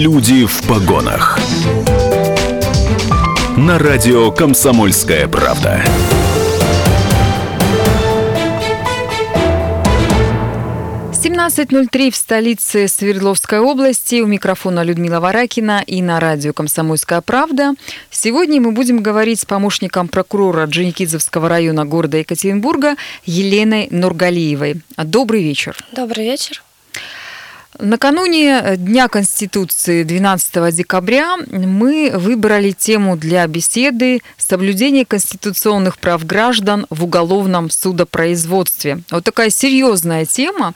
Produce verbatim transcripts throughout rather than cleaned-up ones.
Люди в погонах. На радио «Комсомольская правда». семнадцать ноль три в столице Свердловской области. У микрофона Людмила Варакина и на радио «Комсомольская правда». Сегодня мы будем говорить с помощником прокурора Орджоникидзевского района города Екатеринбурга Еленой Нургалиевой. Добрый вечер. Добрый вечер. Накануне Дня Конституции двенадцатого декабря мы выбрали тему для беседы «Соблюдение конституционных прав граждан в уголовном судопроизводстве». Вот такая серьезная тема.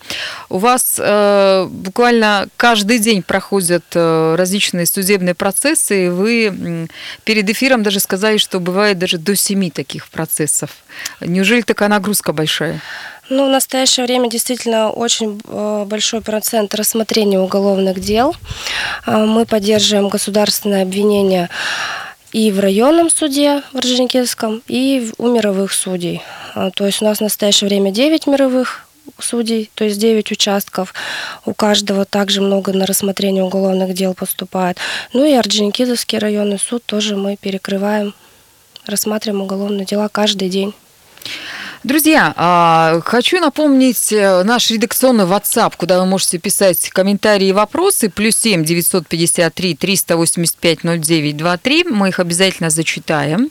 У вас э, буквально каждый день проходят различные судебные процессы, и вы перед эфиром даже сказали, что бывает даже до семи таких процессов. Неужели такая нагрузка большая? Ну, в настоящее время действительно очень большой процент рассмотрения уголовных дел. Мы поддерживаем государственное обвинение и в районном суде в Орджоникидзевском, и у мировых судей. То есть у нас в настоящее время девять мировых судей, то есть девять участков. У каждого также много на рассмотрение уголовных дел поступает. Ну и Орджоникидзевский районный суд тоже мы перекрываем, рассматриваем уголовные дела каждый день. Друзья, хочу напомнить наш редакционный WhatsApp, куда вы можете писать комментарии и вопросы. Плюс семь девятьсот пятьдесят три триста восемьдесят пять ноль девять двадцать три. Мы их обязательно зачитаем.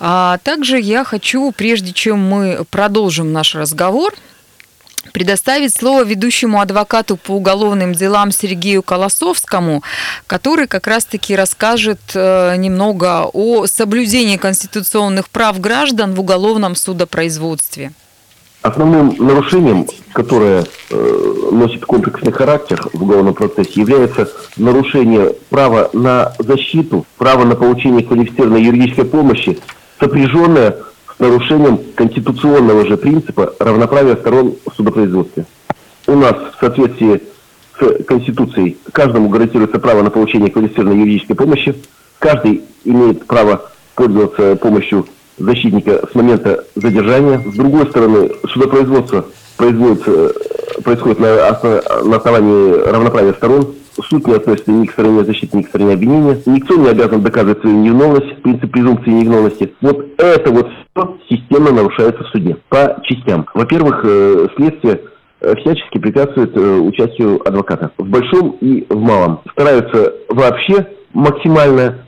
Также я хочу, прежде чем мы продолжим наш разговор, предоставить слово ведущему адвокату по уголовным делам Сергею Колосовскому, который как раз-таки расскажет немного о соблюдении конституционных прав граждан в уголовном судопроизводстве. Основным нарушением, которое носит комплексный характер в уголовном процессе, является нарушение права на защиту, права на получение квалифицированной юридической помощи, сопряженное нарушением конституционного же принципа равноправия сторон в судопроизводстве. У нас в соответствии с Конституцией каждому гарантируется право на получение квалифицированной юридической помощи. Каждый имеет право пользоваться помощью защитника с момента задержания. С другой стороны, судопроизводство происходит на основании равноправия сторон. Суд не относится ни к стороне защиты, ни к стороне обвинения. Никто не обязан доказывать свою невиновность, принцип презумпции невиновности. Вот это вот все системно нарушается в суде по частям. Во-первых, следствие всячески препятствует участию адвоката в большом и в малом. Стараются вообще максимально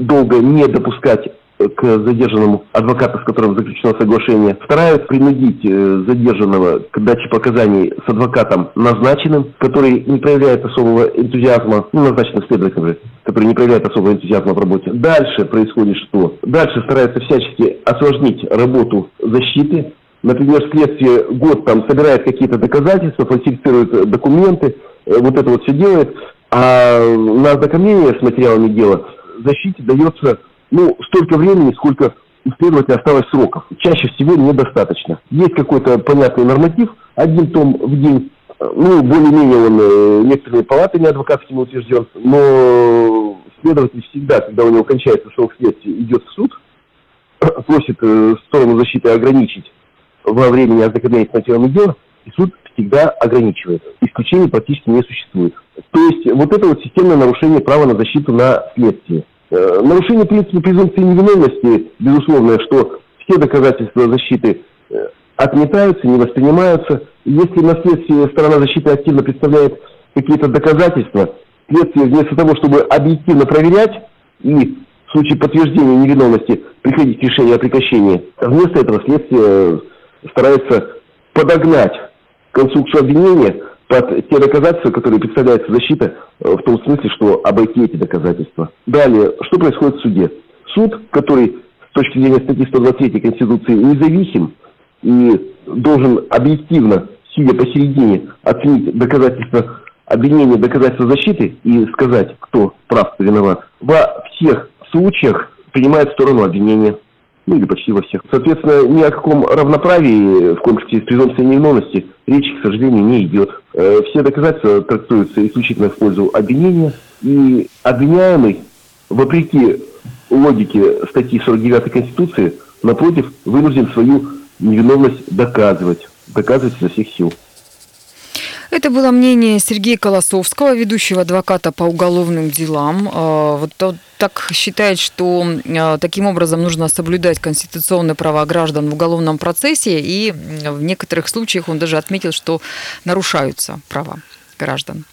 долго не допускать к задержанному адвоката, с которым заключено соглашение. Стараются принудить задержанного к даче показаний с адвокатом назначенным, который не проявляет особого энтузиазма, ну, назначенным следователем же, который не проявляет особого энтузиазма в работе. Дальше происходит что? Дальше стараются всячески осложнить работу защиты. Например, следствие год там собирает какие-то доказательства, фальсифицирует документы, вот это вот все делает. А на ознакомление с материалами дела защите дается Ну, столько времени, сколько у следователя осталось сроков. Чаще всего недостаточно. Есть какой-то понятный норматив, один том в день. Ну, более-менее он некоторыми палатами адвокатскими утвержден. Но следователь всегда, когда у него кончается срок следствия, идет в суд, просит сторону защиты ограничить во времени ознакомления с материалами дела, и суд всегда ограничивает. Исключений практически не существует. То есть вот это вот системное нарушение права на защиту на следствие. Нарушение принципа презумпции невиновности, безусловно, что все доказательства защиты отметаются, не воспринимаются. Если на следствии сторона защиты активно представляет какие-то доказательства, следствие вместо того, чтобы объективно проверять и в случае подтверждения невиновности приходить к решению о прекращении, вместо этого следствие старается подогнать конструкцию обвинения под те доказательства, которые представляется защита, в том смысле, что обойти эти доказательства. Далее, что происходит в суде? Суд, который с точки зрения статьи сто двадцать третьей Конституции независим и должен объективно, сидя посередине, оценить доказательства обвинения, доказательства защиты и сказать, кто прав, кто виноват, во всех случаях принимает сторону обвинения. Ну или почти во всех. Соответственно, ни о каком равноправии в комплексе с презумпцией невиновности речи, к сожалению, не идет. Все доказательства трактуются исключительно в пользу обвинения. И обвиняемый, вопреки логике статьи сорок девятой Конституции, напротив, вынужден свою невиновность доказывать. Доказывать изо всех сил. Это было мнение Сергея Колосовского, ведущего адвоката по уголовным делам. Вот он так считает, что таким образом нужно соблюдать конституционные права граждан в уголовном процессе, и в некоторых случаях он даже отметил, что нарушаются права граждан.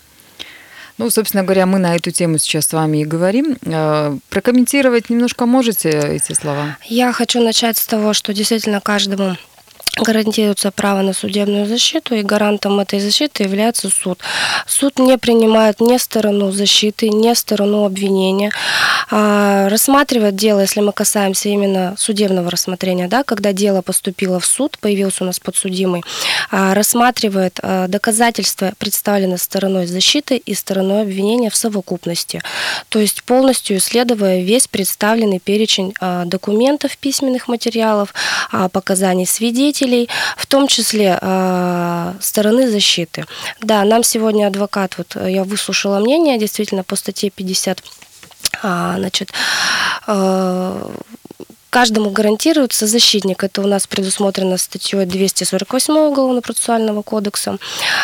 Ну, собственно говоря, мы на эту тему сейчас с вами и говорим. Прокомментировать немножко можете эти слова? Я хочу начать с того, что действительно каждому гарантируется право на судебную защиту, и гарантом этой защиты является суд. Суд не принимает ни сторону защиты, ни сторону обвинения. А, рассматривает дело, если мы касаемся именно судебного рассмотрения, да, когда дело поступило в суд, появился у нас подсудимый, а, рассматривает а, доказательства, представленные стороной защиты и стороной обвинения в совокупности. То есть полностью исследуя весь представленный перечень а, документов, письменных материалов, а, показаний свидетелей, в том числе э, стороны защиты. Да, нам сегодня адвокат, вот я выслушала мнение, действительно, по статье пятьдесят, а, значит, э, каждому гарантируется защитник. Это у нас предусмотрено статьей двести сорок восемь Уголовно-процессуального кодекса.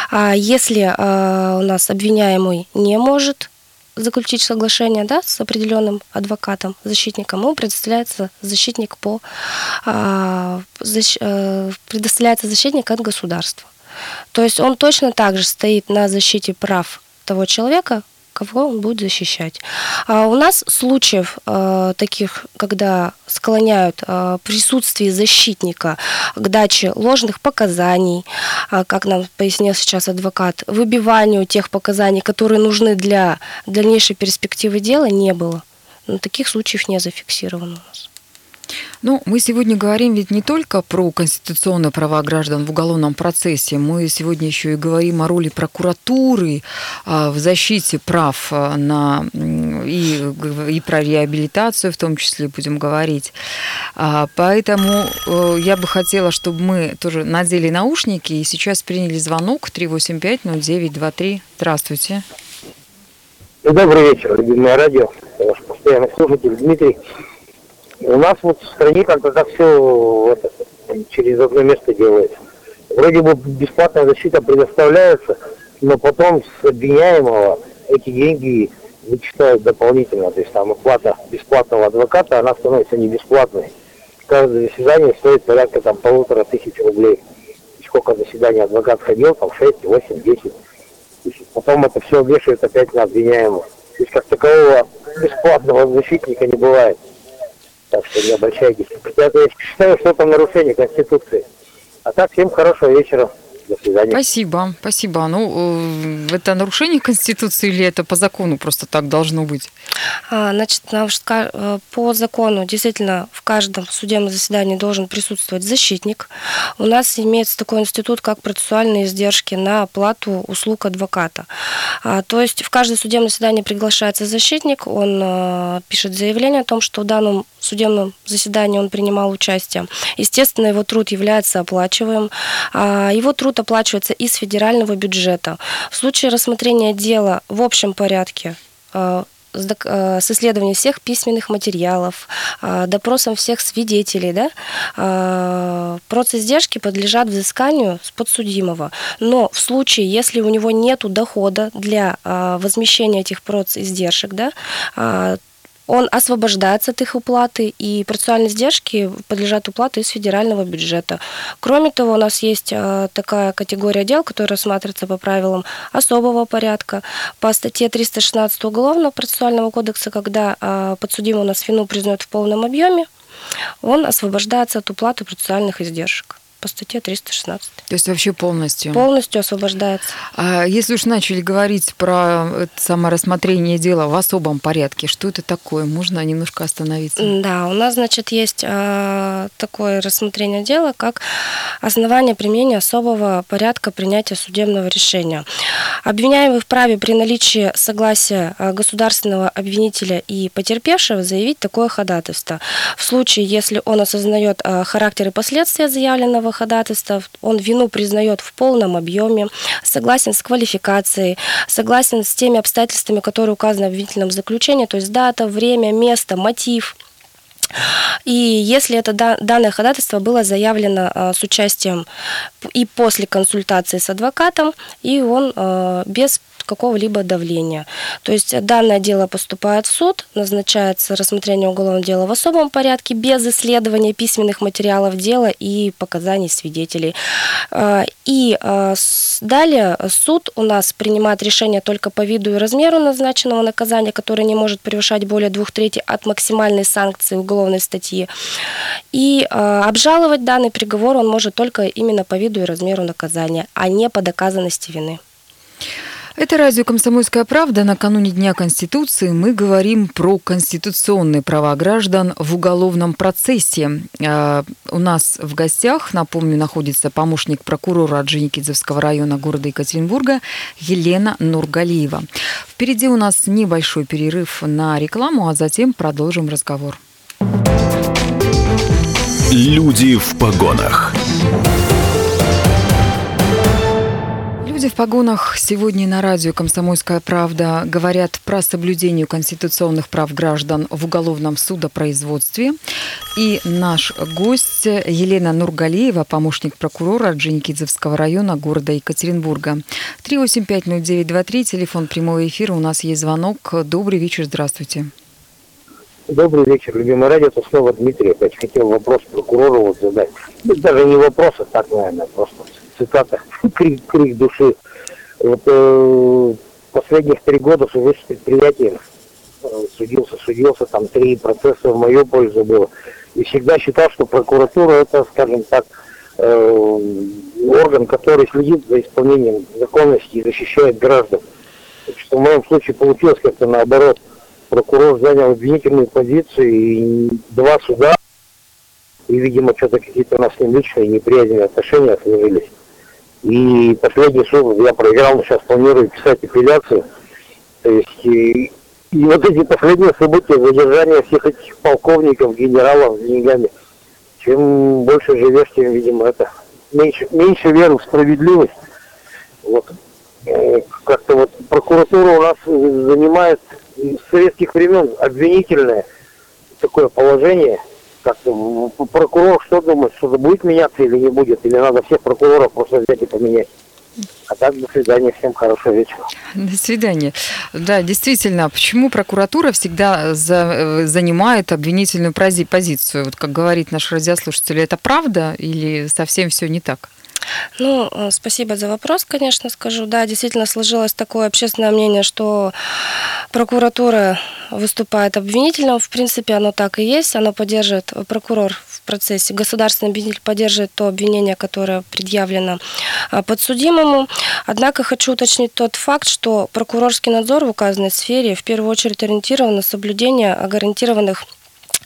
А если э, у нас обвиняемый не может заключить соглашение, да, с определенным адвокатом, защитником, ему предоставляется защитник по э, защ, э, предоставляется защитник от государства. То есть он точно так же стоит на защите прав того человека, кого он будет защищать. А у нас случаев э, таких, когда склоняют э, присутствие защитника к даче ложных показаний, э, как нам пояснил сейчас адвокат, выбиванию тех показаний, которые нужны для дальнейшей перспективы дела, не было. Но таких случаев не зафиксировано у нас. Ну, мы сегодня говорим ведь не только про конституционные права граждан в уголовном процессе, мы сегодня еще и говорим о роли прокуратуры в защите прав на и, и про реабилитацию в том числе будем говорить. Поэтому я бы хотела, чтобы мы тоже надели наушники и сейчас приняли звонок три восемь пять ноль девять два три. Здравствуйте. Добрый вечер, любимое радио, ваш постоянный слушатель Дмитрий. У нас вот в стране как-то так все вот, через одно место делается. Вроде бы бесплатная защита предоставляется, но потом с обвиняемого эти деньги вычитают дополнительно. То есть там оплата бесплатного адвоката, она становится не бесплатной. Каждое заседание стоит порядка там полутора тысяч рублей. Сколько заседаний адвокат ходил, там шесть, восемь, десять. Потом это все вешают опять на обвиняемого. То есть как такового бесплатного защитника не бывает. Так что не обольщайтесь. Я считаю, что это нарушение Конституции. А так, всем хорошего вечера. До свидания. Спасибо, спасибо. Ну, это нарушение Конституции или это по закону просто так должно быть? Значит, по закону действительно в каждом судебном заседании должен присутствовать защитник. У нас имеется такой институт, как процессуальные издержки на оплату услуг адвоката. То есть в каждое судебное заседание приглашается защитник, он пишет заявление о том, что в данном судебном заседании он принимал участие. Естественно, его труд является оплачиваемым. Его труд оплачивается из федерального бюджета. В случае рассмотрения дела в общем порядке, с исследованием всех письменных материалов, допросом всех свидетелей, да, проциздержки подлежат взысканию с подсудимого. Но в случае, если у него нет дохода для возмещения этих проциздержек, да, он освобождается от их уплаты, и процессуальные издержки подлежат уплате из федерального бюджета. Кроме того, у нас есть такая категория дел, которая рассматривается по правилам особого порядка. По статье триста шестнадцать Уголовного процессуального кодекса, когда подсудимый у нас вину признает в полном объеме, он освобождается от уплаты процессуальных издержек. По статье триста шестнадцать. То есть вообще полностью? Полностью освобождается. А если уж начали говорить про саморассмотрение дела в особом порядке, что это такое? Можно немножко остановиться? Да, у нас, значит, есть такое рассмотрение дела, как основание применения особого порядка принятия судебного решения. Обвиняемый вправе при наличии согласия государственного обвинителя и потерпевшего заявить такое ходатайство. В случае, если он осознает характер и последствия заявленного ходатайства, он вину признает в полном объеме, согласен с квалификацией, согласен с теми обстоятельствами, которые указаны в обвинительном заключении, то есть дата, время, место, мотив. И если это данное ходатайство было заявлено с участием и после консультации с адвокатом, и он без какого-либо давления. То есть данное дело поступает в суд, назначается рассмотрение уголовного дела в особом порядке, без исследования письменных материалов дела и показаний свидетелей. И далее суд у нас принимает решение только по виду и размеру назначенного наказания, которое не может превышать более двух третей от максимальной санкции уголовной статьи. И обжаловать данный приговор он может только именно по виду и размеру наказания, а не по доказанности вины. Это радио «Комсомольская правда». Накануне Дня Конституции мы говорим про конституционные права граждан в уголовном процессе. У нас в гостях, напомню, находится помощник прокурора Орджоникидзевского района города Екатеринбурга Елена Нургалиева. Впереди у нас небольшой перерыв на рекламу, а затем продолжим разговор. Люди в погонах. Люди в погонах сегодня на радио «Комсомольская правда» говорят про соблюдение конституционных прав граждан в уголовном судопроизводстве. И наш гость Елена Нургалиева, помощник прокурора Орджоникидзевского района города Екатеринбурга. три восемь пять ноль девять два три, телефон прямого эфира, у нас есть звонок. Добрый вечер, здравствуйте. Добрый вечер, любимый радио, это снова Дмитрий. Опять хотел вопрос прокурору вот задать. Даже не вопрос, а так, наверное, просто цитата, крик, крик души. Вот э, последних три года сужусь с предприятием, э, судился, судился, там три процесса в мою пользу было. И всегда считал, что прокуратура это, скажем так, э, орган, который следит за исполнением законности и защищает граждан. Так что в моем случае получилось как-то наоборот. Прокурор занял обвинительную позицию и два суда, и, видимо, что-то какие-то у нас не личные, неприязненные отношения сложились. И последний суд я проиграл, но сейчас планирую писать апелляцию. То есть и, и вот эти последние события, задержание всех этих полковников, генералов с деньгами. Чем больше живешь, тем, видимо, это меньше, меньше веры в справедливость. Вот. Как-то вот прокуратура у нас занимает с советских времен обвинительное такое положение. Как-то прокурор что думает, что-то будет меняться или не будет, или надо всех прокуроров просто взять и поменять. А так, до свидания, всем хорошего вечера. До свидания. Да, действительно, почему прокуратура всегда за, занимает обвинительную пози- позицию? Вот как говорит наш радиослушатель, это правда или совсем все не так? Ну, спасибо за вопрос, конечно, скажу. Да, действительно сложилось такое общественное мнение, что прокуратура выступает обвинительным. В принципе, оно так и есть. Оно поддерживает, прокурор в процессе, государственный обвинитель поддерживает то обвинение, которое предъявлено подсудимому. Однако хочу уточнить тот факт, что прокурорский надзор в указанной сфере в первую очередь ориентирован на соблюдение гарантированных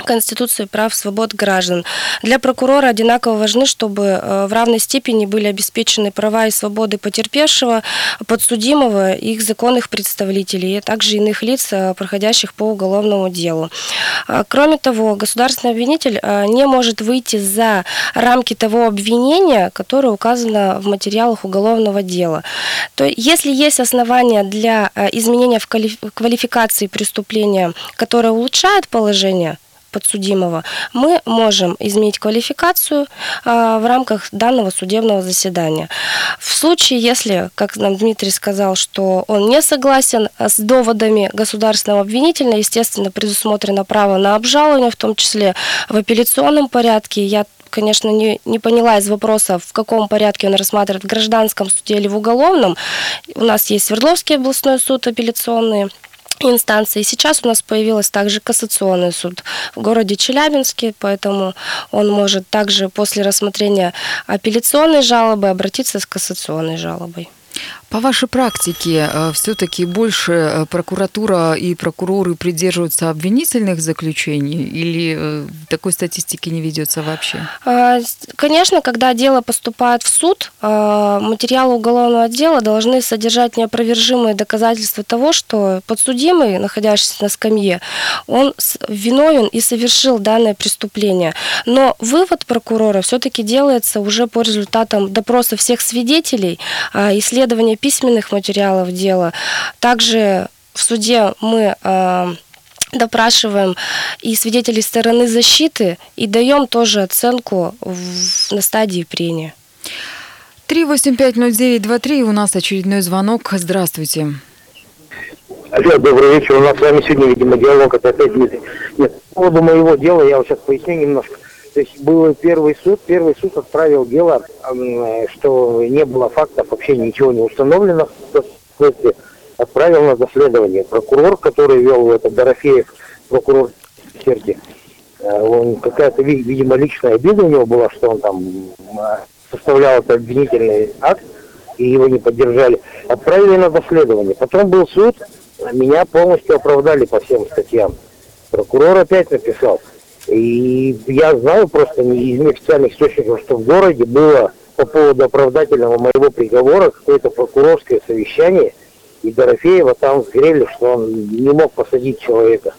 Конституции прав и свобод граждан. Для прокурора одинаково важны, чтобы в равной степени были обеспечены права и свободы потерпевшего, подсудимого и их законных представителей, а также иных лиц, проходящих по уголовному делу. Кроме того, государственный обвинитель не может выйти за рамки того обвинения, которое указано в материалах уголовного дела. То есть, если есть основания для изменения в квалификации преступления, которое улучшает положение подсудимого, мы можем изменить квалификацию а, в рамках данного судебного заседания. В случае, если, как нам Дмитрий сказал, что он не согласен с доводами государственного обвинителя, естественно, предусмотрено право на обжалование, в том числе в апелляционном порядке. Я Конечно, не, не поняла из вопроса, в каком порядке он рассматривает, в гражданском суде или в уголовном. У нас есть Свердловский областной суд, апелляционные инстанции. Сейчас у нас появился также кассационный суд в городе Челябинске, поэтому он может также после рассмотрения апелляционной жалобы обратиться с кассационной жалобой. По вашей практике, все-таки больше прокуратура и прокуроры придерживаются обвинительных заключений или такой статистики не ведется вообще? Конечно, когда дело поступает в суд, материалы уголовного дела должны содержать неопровержимые доказательства того, что подсудимый, находящийся на скамье, он виновен и совершил данное преступление. Но вывод прокурора все-таки делается уже по результатам допроса всех свидетелей, исследования письменных материалов дела. Также в суде мы э, допрашиваем и свидетелей стороны защиты, и даем тоже оценку в, на стадии прения. три восемь пять ноль девять два три, у нас очередной звонок. Здравствуйте. Алло, добрый вечер. У нас с вами сегодня, видимо, диалог. Это опять нет. Нет, по поводу моего дела я вот сейчас поясню немножко. То есть был первый суд, первый суд отправил дело, что не было фактов, вообще ничего не установлено. Отправил на доследование прокурор, который вел это, Дорофеев, прокурор Свердловской. Он какая-то, видимо, личная обида у него была, что он там составлял это обвинительный акт, и его не поддержали. Отправили на доследование. Потом был суд, меня полностью оправдали по всем статьям. Прокурор опять написал. И я знаю просто из неофициальных источников, что в городе было по поводу оправдательного моего приговора какое-то прокурорское совещание, и Дорофеева там сгрели, что он не мог посадить человека.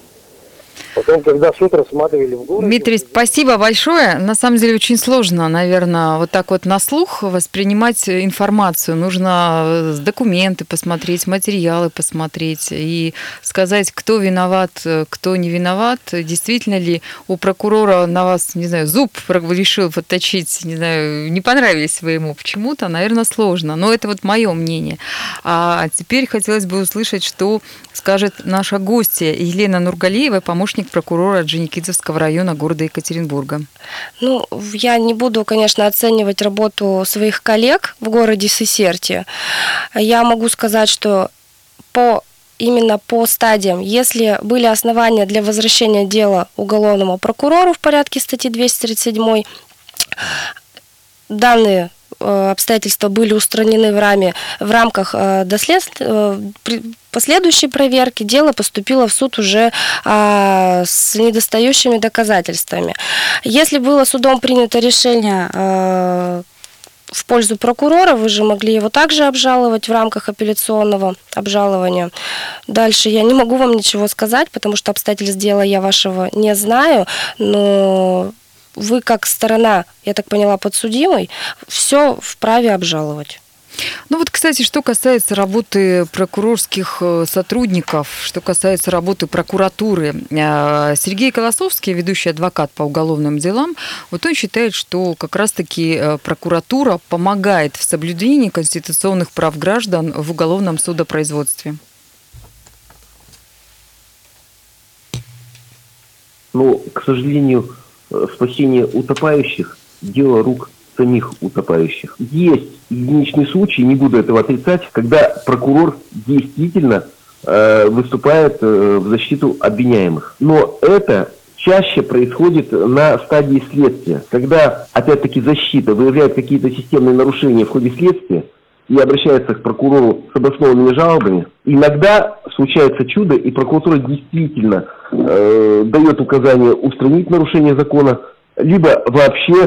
Потом, когда суд рассматривали в городе... Дмитрий, спасибо большое. На самом деле очень сложно, наверное, вот так вот на слух воспринимать информацию. Нужно документы посмотреть, материалы посмотреть и сказать, кто виноват, кто не виноват. Действительно ли у прокурора на вас, не знаю, зуб решил подточить, не знаю, не понравились вы ему почему-то, наверное, сложно. Но это вот мое мнение. А теперь хотелось бы услышать, что скажет наша гостья Елена Нургалиева, помощник прокурора Орджоникидзевского района города Екатеринбурга. Ну, я не буду, конечно, оценивать работу своих коллег в городе Сысерти. Я могу сказать, что по именно по стадиям, если были основания для возвращения дела уголовному прокурору в порядке статьи двести тридцать семь, данные обстоятельства были устранены в, раме, в рамках дослед... последующей проверки, дело поступило в суд уже а, с недостающими доказательствами. Если было судом принято решение а, в пользу прокурора, вы же могли его также обжаловать в рамках апелляционного обжалования. Дальше я не могу вам ничего сказать, потому что обстоятельств дела я вашего не знаю, но... Вы, как сторона, я так поняла, подсудимой, все вправе обжаловать. Ну вот, кстати, что касается работы прокурорских сотрудников, что касается работы прокуратуры. Сергей Колосовский, ведущий адвокат по уголовным делам, вот он считает, что как раз-таки прокуратура помогает в соблюдении конституционных прав граждан в уголовном судопроизводстве. Ну, к сожалению... спасение утопающих – дело рук самих утопающих. Есть единичный случай, не буду этого отрицать, когда прокурор действительно э, выступает э, в защиту обвиняемых. Но это чаще происходит на стадии следствия, когда, опять-таки, защита выявляет какие-то системные нарушения в ходе следствия и обращается к прокурору с обоснованными жалобами. Иногда случается чудо, и прокуратура действительно э, дает указание устранить нарушение закона, либо вообще э,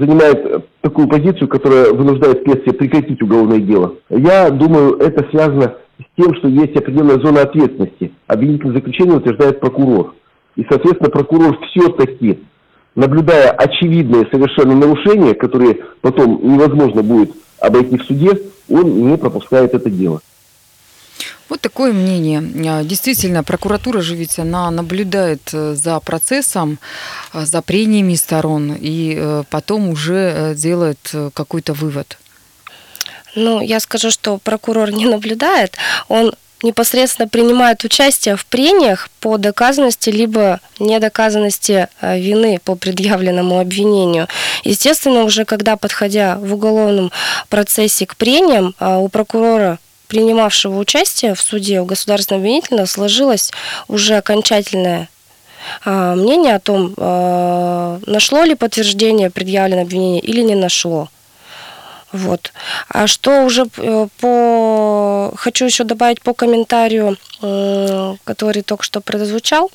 занимает такую позицию, которая вынуждает следствие прекратить уголовное дело. Я думаю, это связано с тем, что есть определенная зона ответственности. Обвинительное заключение утверждает прокурор. И, соответственно, прокурор все-таки, наблюдая очевидные совершенно нарушения, которые потом невозможно будет обойти в суде, он не пропускает это дело. Вот такое мнение. Действительно, прокуратура же ведь она наблюдает за процессом, за прениями сторон, и потом уже делает какой-то вывод. Ну, я скажу, что прокурор не наблюдает, он непосредственно принимает участие в прениях по доказанности либо недоказанности вины по предъявленному обвинению. Естественно, уже когда, подходя в уголовном процессе к прениям, у прокурора, принимавшего участие в суде, у государственного обвинителя, сложилось уже окончательное а, мнение о том, а, нашло ли подтверждение предъявленного обвинения или не нашло. Вот. А что уже по... Хочу еще добавить по комментарию, который только что прозвучал.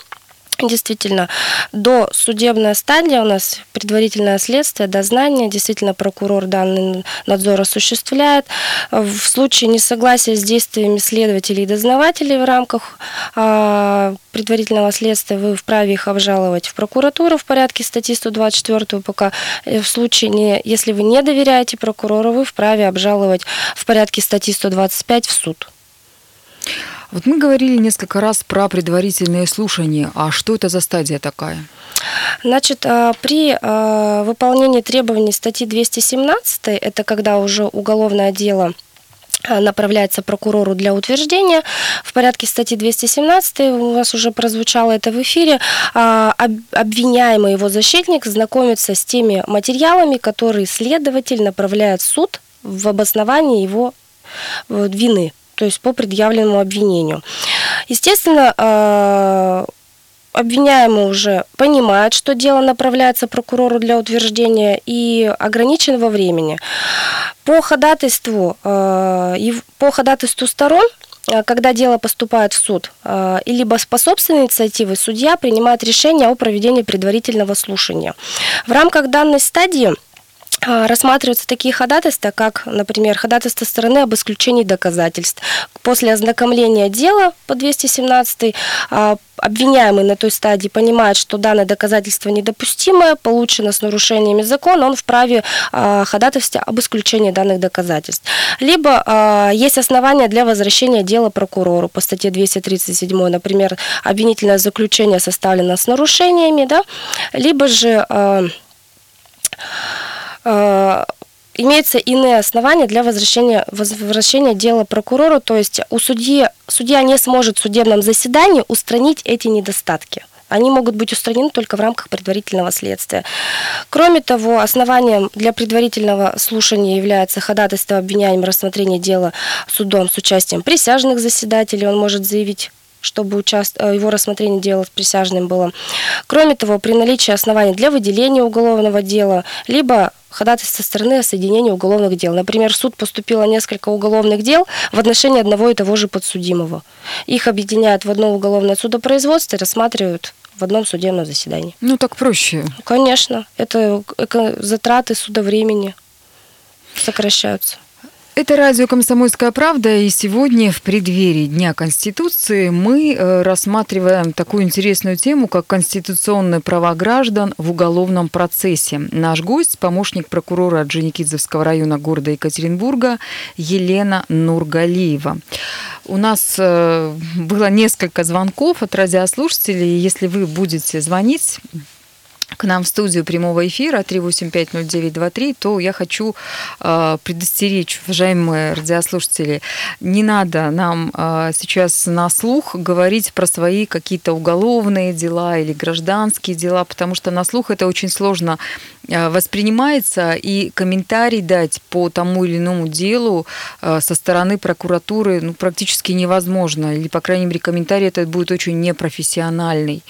Действительно, досудебная стадия у нас предварительное следствие, дознание. Действительно, прокурор данный надзор осуществляет. В случае несогласия с действиями следователей и дознавателей в рамках э, предварительного следствия вы вправе их обжаловать в прокуратуру в порядке статьи сто двадцать четыре УПК. В случае, не, если вы не доверяете прокурору, вы вправе обжаловать в порядке статьи сто двадцать пять в суд. Вот мы говорили несколько раз про предварительные слушания. А что это за стадия такая? Значит, при выполнении требований статьи двести семнадцать, это когда уже уголовное дело направляется прокурору для утверждения, в порядке статьи двести семнадцать, у вас уже прозвучало это в эфире, обвиняемый его защитник знакомится с теми материалами, которые следователь направляет в суд в обосновании его вины, то есть по предъявленному обвинению. Естественно, обвиняемый уже понимает, что дело направляется прокурору для утверждения и ограничен во времени. По ходатайству, по ходатайству сторон, когда дело поступает в суд, либо по собственной инициативе судья принимает решение о проведении предварительного слушания. В рамках данной стадии рассматриваются такие ходатайства, как, например, ходатайство стороны об исключении доказательств. После ознакомления дела по двести семнадцать обвиняемый на той стадии понимает, что данное доказательство недопустимое, получено с нарушениями закона, он вправе ходатайствовать об исключении данных доказательств. Либо есть основания для возвращения дела прокурору по статье двести тридцать семь, например, обвинительное заключение составлено с нарушениями, да? Либо же имеются иные основания для возвращения, возвращения дела прокурору, то есть у судьи, судья не сможет в судебном заседании устранить эти недостатки. Они могут быть устранены только в рамках предварительного следствия. Кроме того, основанием для предварительного слушания является ходатайство обвиняемого рассмотрения дела судом с участием присяжных заседателей. Он может заявить, чтобы его рассмотрение дела с присяжным было. Кроме того, при наличии оснований для выделения уголовного дела, либо ходатайство стороны о соединении уголовных дел. Например, в суд поступило несколько уголовных дел в отношении одного и того же подсудимого. Их объединяют в одно уголовное судопроизводство и рассматривают в одном судебном заседании. Ну, так проще. Конечно. Это затраты судовремени сокращаются. Это радио «Комсомольская правда», и сегодня в преддверии Дня Конституции мы рассматриваем такую интересную тему, как конституционные права граждан в уголовном процессе. Наш гость – помощник прокурора Орджоникидзевского района города Екатеринбурга Елена Нургалиева. У нас было несколько звонков от радиослушателей. Если вы будете звонить к нам в студию прямого эфира три восемь пять ноль девять два три, то я хочу э, предостеречь, уважаемые радиослушатели, не надо нам э, сейчас на слух говорить про свои какие-то уголовные дела или гражданские дела, потому что на слух это очень сложно э, воспринимается, и комментарий дать по тому или иному делу э, со стороны прокуратуры ну, практически невозможно, или, по крайней мере, комментарий этот будет очень непрофессиональный.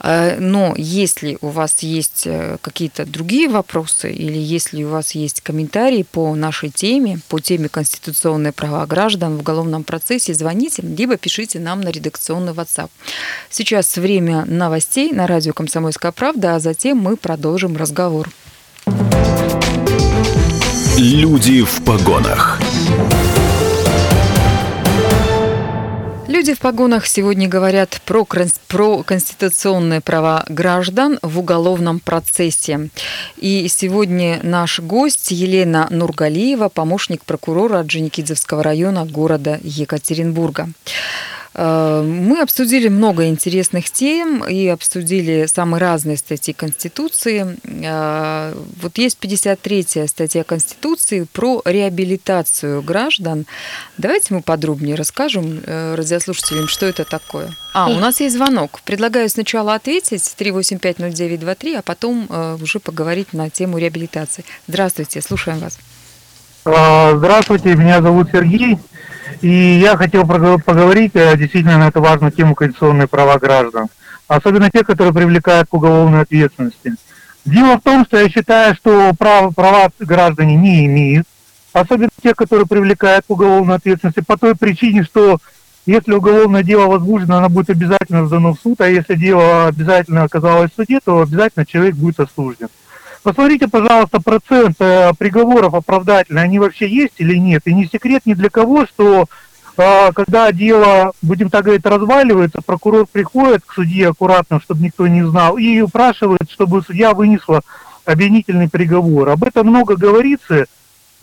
Э, но если у вас У вас есть какие-то другие вопросы, или если у вас есть комментарии по нашей теме, по теме «Конституционные права граждан в уголовном процессе», звоните, либо пишите нам на редакционный WhatsApp. Сейчас время новостей на радио «Комсомольская правда», а затем мы продолжим разговор. Люди в погонах. Люди в погонах сегодня говорят про, про конституционные права граждан в уголовном процессе. И сегодня наш гость Елена Нургалиева, помощник прокурора Орджоникидзевского района города Екатеринбурга. Мы обсудили много интересных тем и обсудили самые разные статьи Конституции. Вот есть пятьдесят третья статья Конституции про реабилитацию граждан. Давайте мы подробнее расскажем радиослушателям, что это такое. А, у нас есть звонок. Предлагаю сначала ответить три восемь пять ноль девять два три, а потом уже поговорить на тему реабилитации. Здравствуйте, слушаем вас. Здравствуйте, меня зовут Сергей. И я хотел поговорить действительно на эту важную тему — конституционные права граждан, особенно те, которые привлекают к уголовной ответственности. Дело в том, что я считаю, что права, права граждане не имеют, особенно те, которые привлекают к уголовной ответственности, по той причине, что если уголовное дело возбуждено, оно будет обязательно сдано в суд, а если дело обязательно оказалось в суде, то обязательно человек будет осужден. Посмотрите, пожалуйста, процент э, приговоров оправдательных, они вообще есть или нет. И не секрет ни для кого, что э, когда дело, будем так говорить, разваливается, прокурор приходит к судье аккуратно, чтобы никто не знал, и упрашивает, чтобы судья вынесла обвинительный приговор. Об этом много говорится,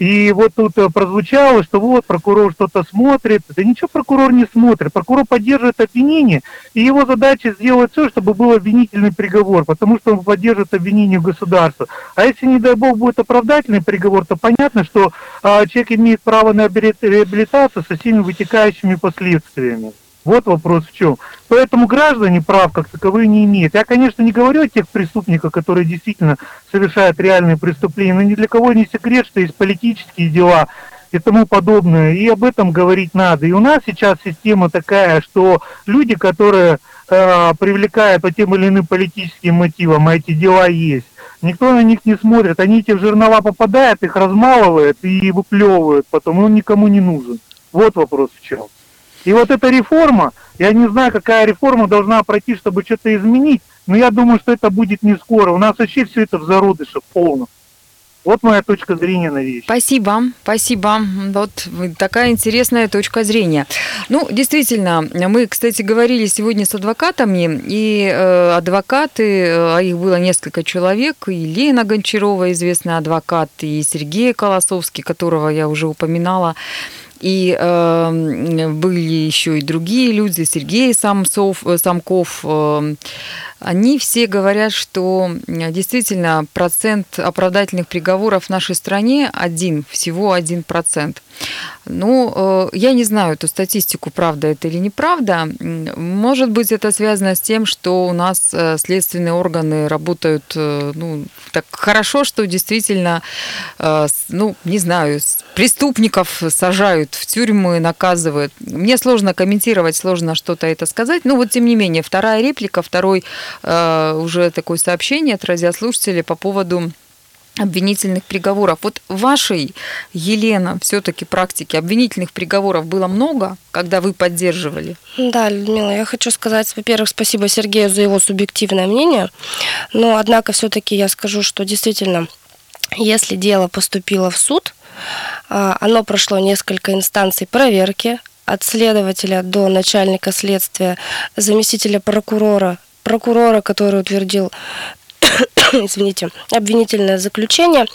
И вот тут прозвучало, что вот прокурор что-то смотрит. Да ничего прокурор не смотрит. Прокурор поддерживает обвинение, и его задача сделать все, чтобы был обвинительный приговор, потому что он поддерживает обвинение государства. А если, не дай бог, будет оправдательный приговор, то понятно, что а, человек имеет право на реабилитацию со всеми вытекающими последствиями. Вот вопрос в чем. Поэтому граждане прав как таковые не имеют. Я, конечно, не говорю о тех преступниках, которые действительно совершают реальные преступления, но ни для кого не секрет, что есть политические дела и тому подобное. И об этом говорить надо. И у нас сейчас система такая, что люди, которые э, привлекают по тем или иным политическим мотивам, а эти дела есть, никто на них не смотрит. Они эти в жернова попадают, их размалывают и выплевывают потом. И он никому не нужен. Вот вопрос в чем. И вот эта реформа, я не знаю, какая реформа должна пройти, чтобы что-то изменить, но я думаю, что это будет не скоро. У нас вообще все это в зародыше, в полном. Вот моя точка зрения на вещи. Спасибо, спасибо. Вот такая интересная точка зрения. Ну, действительно, мы, кстати, говорили сегодня с адвокатами, и э, адвокаты, а их было несколько человек, и Лена Гончарова, известный адвокат, и Сергей Колосовский, которого я уже упоминала, и э, были еще и другие люди, Сергей Самцов, Самков. Э, они все говорят, что действительно процент оправдательных приговоров в нашей стране один, всего один процент. Ну, э, я не знаю эту статистику, правда это или неправда. Может быть, это связано с тем, что у нас следственные органы работают э, ну, так хорошо, что действительно, э, ну, не знаю, преступников сажают в тюрьмы, наказывают. Мне сложно комментировать, сложно что-то это сказать. Но вот, тем не менее, вторая реплика, второй э, уже такое сообщение от радиослушателей по поводу обвинительных приговоров. Вот в вашей, Елена, все-таки практике обвинительных приговоров было много, когда вы поддерживали? Да, Людмила, я хочу сказать, во-первых, спасибо Сергею за его субъективное мнение, но, однако, все-таки я скажу, что действительно, если дело поступило в суд, оно прошло несколько инстанций проверки, от следователя до начальника следствия, заместителя прокурора, прокурора, который утвердил извините, обвинительное заключение,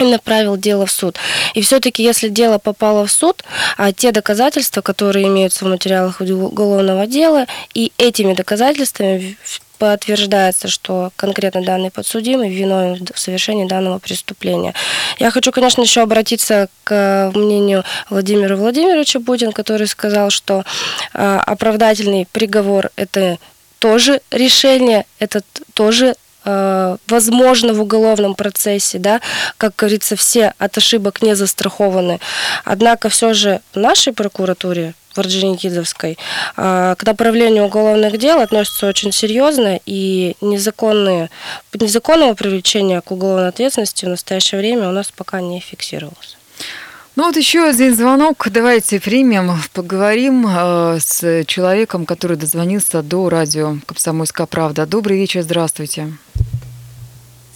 направил дело в суд. И все-таки, если дело попало в суд, а те доказательства, которые имеются в материалах уголовного дела, и этими доказательствами подтверждается, что конкретно данный подсудимый виновен в совершении данного преступления. Я хочу, конечно, еще обратиться к мнению Владимира Владимировича Путина, который сказал, что оправдательный приговор – это тоже решение, это тоже возможно в уголовном процессе, да, как говорится, все от ошибок не застрахованы. Однако все же в нашей прокуратуре, в Орджоникидзевской, к направлению уголовных дел относятся очень серьезно, и незаконные, незаконного привлечения к уголовной ответственности в настоящее время у нас пока не фиксировалось. Ну вот еще один звонок. Давайте примем, поговорим с человеком, который дозвонился до радио «Комсомольская правда». Добрый вечер, здравствуйте.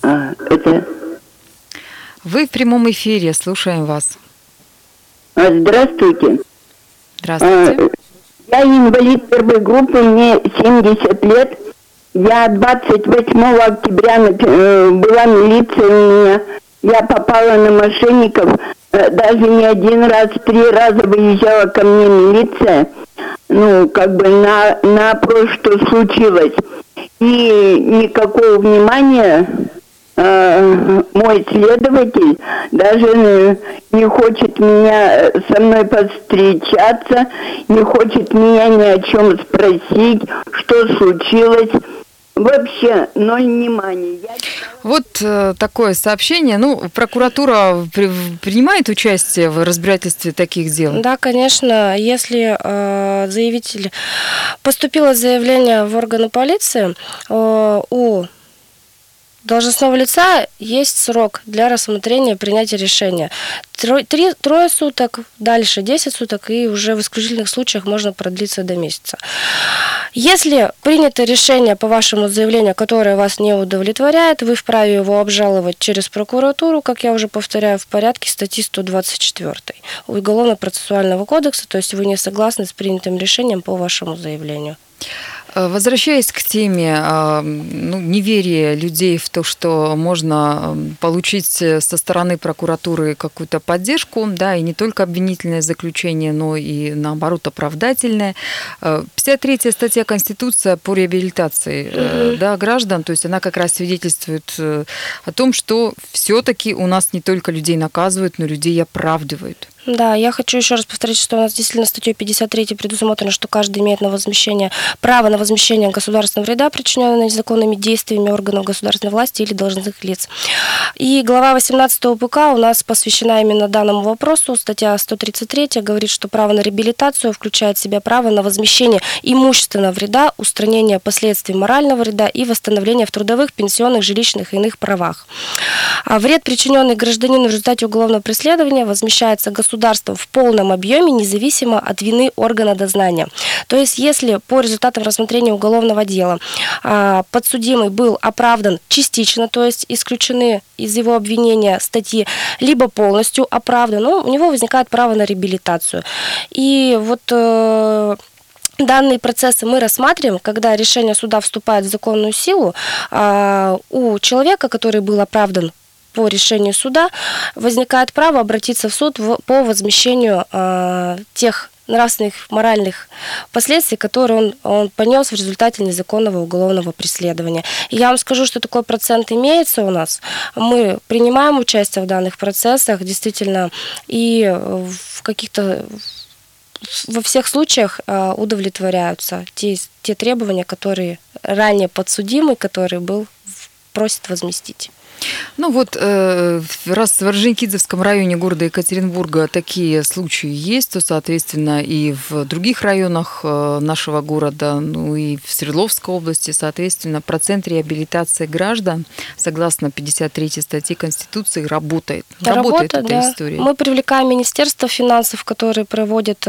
Это... Вы в прямом эфире, слушаем вас. Здравствуйте. Здравствуйте. Я инвалид первой группы, мне семьдесят лет. Я двадцать восьмого октября была милиция у меня. Я попала на мошенников. Даже не один раз, три раза выезжала ко мне милиция, ну, как бы на, на опрос, что случилось. И никакого внимания э, мой следователь даже не хочет меня со мной повстречаться, не хочет меня ни о чем спросить, что случилось. Вообще ноль внимания. Я... Вот э, такое сообщение. Ну, прокуратура при, принимает участие в разбирательстве таких дел? Да, конечно. Если э, заявитель... Поступило заявление в органы полиции, э, у должностного лица есть срок для рассмотрения и принятия решения. Трое, три, трое суток, дальше десять суток, и уже в исключительных случаях можно продлиться до месяца. Если принято решение по вашему заявлению, которое вас не удовлетворяет, вы вправе его обжаловать через прокуратуру, как я уже повторяю, в порядке статьи сто двадцать четыре Уголовно-процессуального кодекса, то есть вы не согласны с принятым решением по вашему заявлению. Возвращаясь к теме ну, неверия людей в то, что можно получить со стороны прокуратуры какую-то поддержку, да, и не только обвинительное заключение, но и, наоборот, оправдательное. пятьдесят третья статья Конституции по реабилитации mm-hmm. да, граждан, то есть она как раз свидетельствует о том, что все-таки у нас не только людей наказывают, но людей оправдывают. Да, я хочу еще раз повторить, что у нас действительно статьей пятьдесят третьей предусмотрено, что каждый имеет на возмещение право на возмещение государственного вреда, причиненного незаконными действиями органов государственной власти или должностных лиц. И глава восемнадцать УПК у нас посвящена именно данному вопросу. Статья сто тридцать три говорит, что право на реабилитацию включает в себя право на возмещение имущественного вреда, устранение последствий морального вреда и восстановление в трудовых, пенсионных, жилищных и иных правах. А вред, причиненный гражданину в результате уголовного преследования, возмещается государственным государством в полном объеме, независимо от вины органа дознания. То есть, если по результатам рассмотрения уголовного дела подсудимый был оправдан частично, то есть исключены из его обвинения статьи, либо полностью оправдан, ну, у него возникает право на реабилитацию. И вот... Данные процессы мы рассматриваем, когда решение суда вступает в законную силу. У человека, который был оправдан по решению суда, возникает право обратиться в суд в, по возмещению э, тех нравственных, моральных последствий, которые он, он понес в результате незаконного уголовного преследования. И я вам скажу, что такой процент имеется у нас. Мы принимаем участие в данных процессах, действительно, и в каких-то... Во всех случаях удовлетворяются те, те требования, которые ранее подсудимый, который был, просит возместить. Ну вот, раз в Орджоникидзевском районе города Екатеринбурга такие случаи есть, то, соответственно, и в других районах нашего города, ну и в Свердловской области, соответственно, процент реабилитации граждан, согласно пятьдесят третьей статье Конституции, работает. Да, работает работа, эта да. история. Мы привлекаем Министерство финансов, которое проводит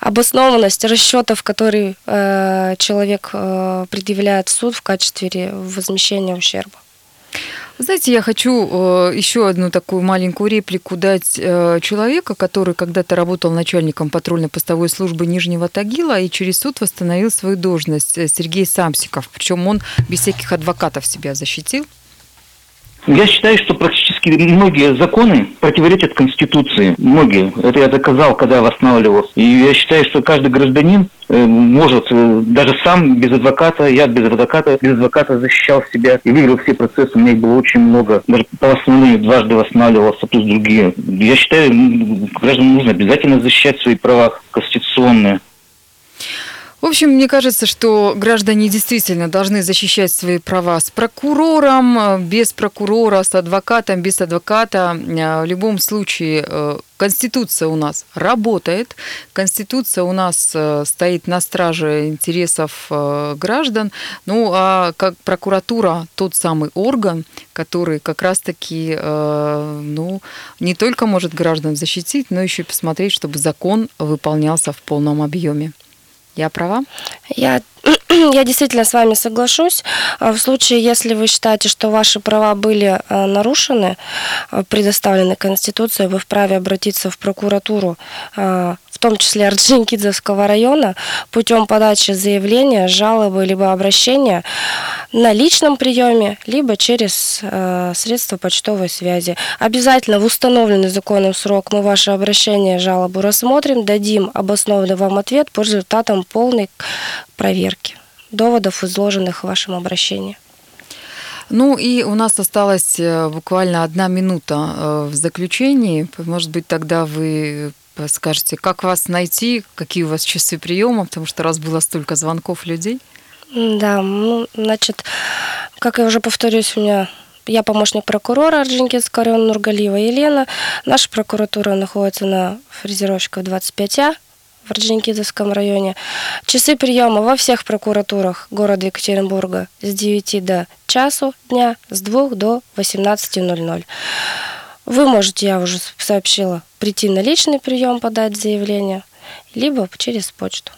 обоснованность расчетов, которые человек предъявляет в суд в качестве возмещения ущерба. Знаете, я хочу еще одну такую маленькую реплику дать человека, который когда-то работал начальником патрульно-постовой службы Нижнего Тагила и через суд восстановил свою должность, Сергей Самсиков. Причем он без всяких адвокатов себя защитил. Я считаю, что практически многие законы противоречат Конституции. Многие. Это я доказал, когда восстанавливался. И я считаю, что каждый гражданин может, даже сам без адвоката, я без адвоката, без адвоката защищал себя и выиграл все процессы, у меня их было очень много. Даже по восстановлению дважды восстанавливался, плюс другие. Я считаю, гражданам нужно обязательно защищать свои права конституционные. В общем, мне кажется, что граждане действительно должны защищать свои права с прокурором, без прокурора, с адвокатом, без адвоката. В любом случае, Конституция у нас работает, Конституция у нас стоит на страже интересов граждан. Ну, а как прокуратура тот самый орган, который как раз-таки ну, не только может граждан защитить, но еще и посмотреть, чтобы закон выполнялся в полном объеме. Я права? Я, я действительно с вами соглашусь. В случае, если вы считаете, что ваши права были нарушены, предоставлены Конституцией, вы вправе обратиться в прокуратуру, в том числе Орджоникидзевского района, путем подачи заявления, жалобы либо обращения на личном приеме, либо через э, средства почтовой связи. Обязательно в установленный законом срок мы ваше обращение, жалобу рассмотрим, дадим обоснованный вам ответ по результатам полной проверки доводов, изложенных в вашем обращении. Ну и у нас осталась буквально одна минута в заключении. Может быть, тогда вы... Скажите, как вас найти, какие у вас часы приема, потому что раз было столько звонков людей. Да, ну, значит, как я уже повторюсь, у меня я помощник прокурора Орджоникидзевского района Нургалиева Елена. Наша прокуратура находится на фрезеровщиках двадцать пять А в Орджоникидзевском районе. Часы приема во всех прокуратурах города Екатеринбурга с девяти до часу дня, с двух до восемнадцати ноль-ноль. Вы можете, я уже сообщила, прийти на личный прием, подать заявление, либо через почту.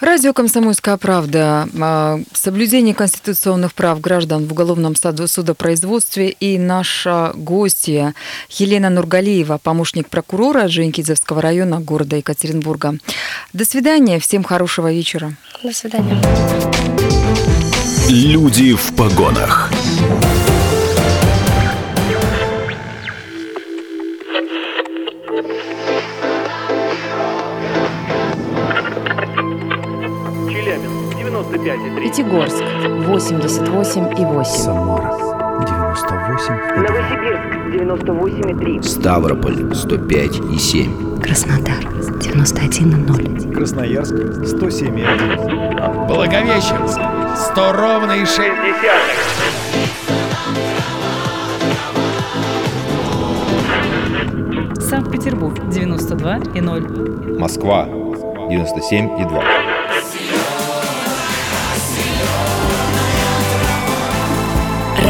Радио «Комсомольская правда». Соблюдение конституционных прав граждан в уголовном судопроизводстве. И наша гостья Елена Нургалиева, помощник прокурора Орджоникидзевского района города Екатеринбурга. До свидания. Всем хорошего вечера. До свидания. Люди в погонах. Пятигорск восемьдесят восемь и восемь. Самара девяносто восемь и два. Новосибирск девяносто восемь и три. Ставрополь сто пять и семь. Краснодар девяносто один и ноль. Красноярск сто семь и один. Благовещенск сто ровно и шесть десятых. Санкт-Петербург девяносто два и ноль. Москва девяносто семь и два.